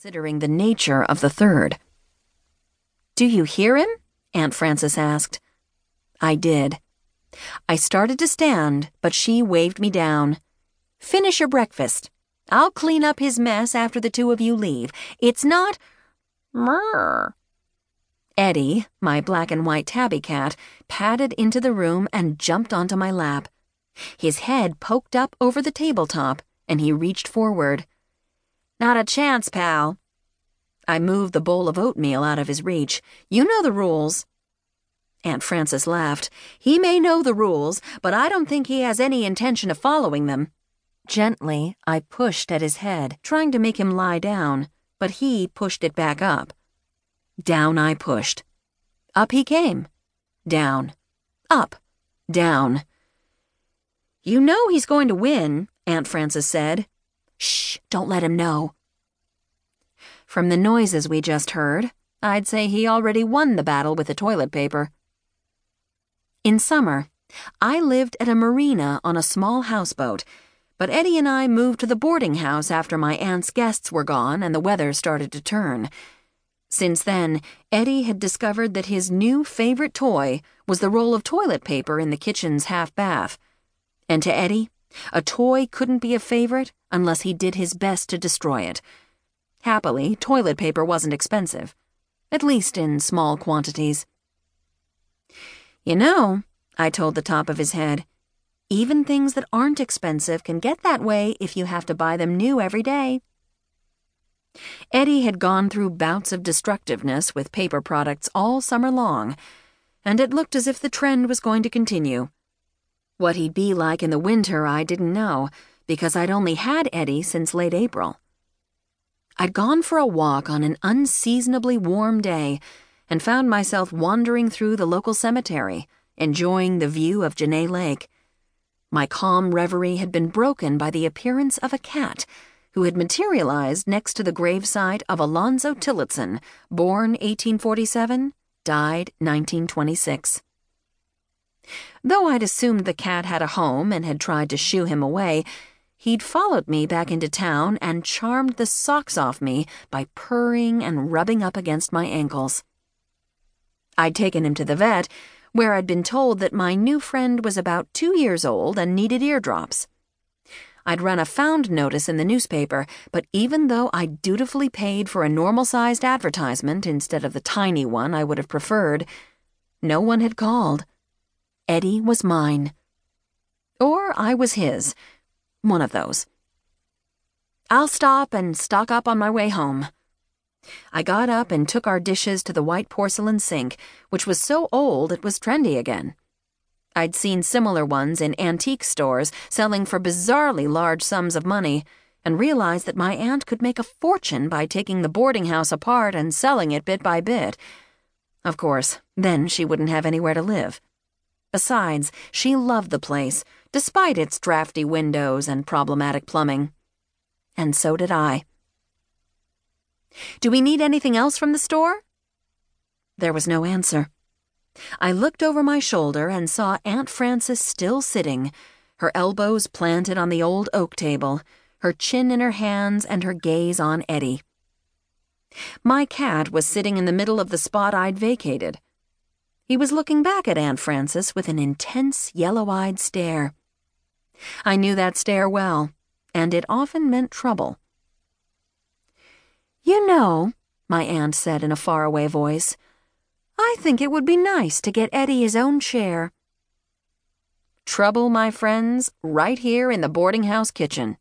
considering the nature of the third. "Do you hear him?" Aunt Frances asked. I did. I started to stand, but she waved me down. "Finish your breakfast. I'll clean up his mess after the two of you leave. It's not... Murr." Eddie, my black and white tabby cat, padded into the room and jumped onto my lap. His head poked up over the tabletop, and he reached forward. "Not a chance, pal." I moved the bowl of oatmeal out of his reach. "You know the rules." Aunt Frances laughed. "He may know the rules, but I don't think he has any intention of following them." Gently, I pushed at his head, trying to make him lie down, but he pushed it back up. Down I pushed. Up he came. Down. Up. Down. "You know he's going to win," Aunt Frances said. "Shh, don't let him know." From the noises we just heard, I'd say he already won the battle with the toilet paper. In summer, I lived at a marina on a small houseboat, but Eddie and I moved to the boarding house after my aunt's guests were gone and the weather started to turn. Since then, Eddie had discovered that his new favorite toy was the roll of toilet paper in the kitchen's half bath. And to Eddie, a toy couldn't be a favorite unless he did his best to destroy it. Happily, toilet paper wasn't expensive, at least in small quantities. "You know," I told the top of his head, "even things that aren't expensive can get that way if you have to buy them new every day." Eddie had gone through bouts of destructiveness with paper products all summer long, and it looked as if the trend was going to continue. What he'd be like in the winter I didn't know, because I'd only had Eddie since late April. I'd gone for a walk on an unseasonably warm day and found myself wandering through the local cemetery, enjoying the view of Janay Lake. My calm reverie had been broken by the appearance of a cat who had materialized next to the gravesite of Alonzo Tillotson, born 1847, died 1926. Though I'd assumed the cat had a home and had tried to shoo him away, he'd followed me back into town and charmed the socks off me by purring and rubbing up against my ankles. I'd taken him to the vet, where I'd been told that my new friend was about 2 years old and needed eardrops. I'd run a found notice in the newspaper, but even though I dutifully paid for a normal-sized advertisement instead of the tiny one I would have preferred, no one had called. Eddie was mine. Or I was his. One of those. "I'll stop and stock up on my way home." I got up and took our dishes to the white porcelain sink, which was so old it was trendy again. I'd seen similar ones in antique stores selling for bizarrely large sums of money, and realized that my aunt could make a fortune by taking the boarding house apart and selling it bit by bit. Of course, then she wouldn't have anywhere to live. Besides, she loved the place, despite its drafty windows and problematic plumbing. And so did I. "Do we need anything else from the store?" There was no answer. I looked over my shoulder and saw Aunt Frances still sitting, her elbows planted on the old oak table, her chin in her hands and her gaze on Eddie. My cat was sitting in the middle of the spot I'd vacated. He was looking back at Aunt Frances with an intense, yellow-eyed stare. I knew that stare well, and it often meant trouble. "You know," my aunt said in a faraway voice, "I think it would be nice to get Eddie his own chair." Trouble, my friends, right here in the boarding house kitchen.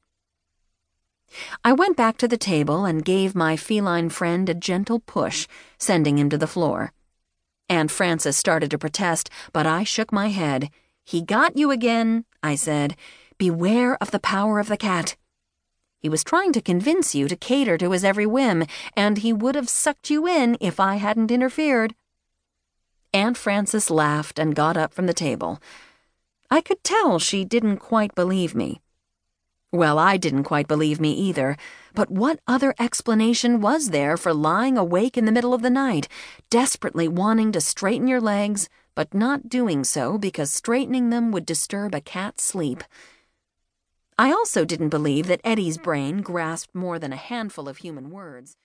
I went back to the table and gave my feline friend a gentle push, sending him to the floor. Aunt Frances started to protest, but I shook my head. "He got you again," I said. "Beware of the power of the cat. He was trying to convince you to cater to his every whim, and he would have sucked you in if I hadn't interfered." Aunt Frances laughed and got up from the table. I could tell she didn't quite believe me. Well, I didn't quite believe me either, but what other explanation was there for lying awake in the middle of the night, desperately wanting to straighten your legs, but not doing so because straightening them would disturb a cat's sleep? I also didn't believe that Eddie's brain grasped more than a handful of human words.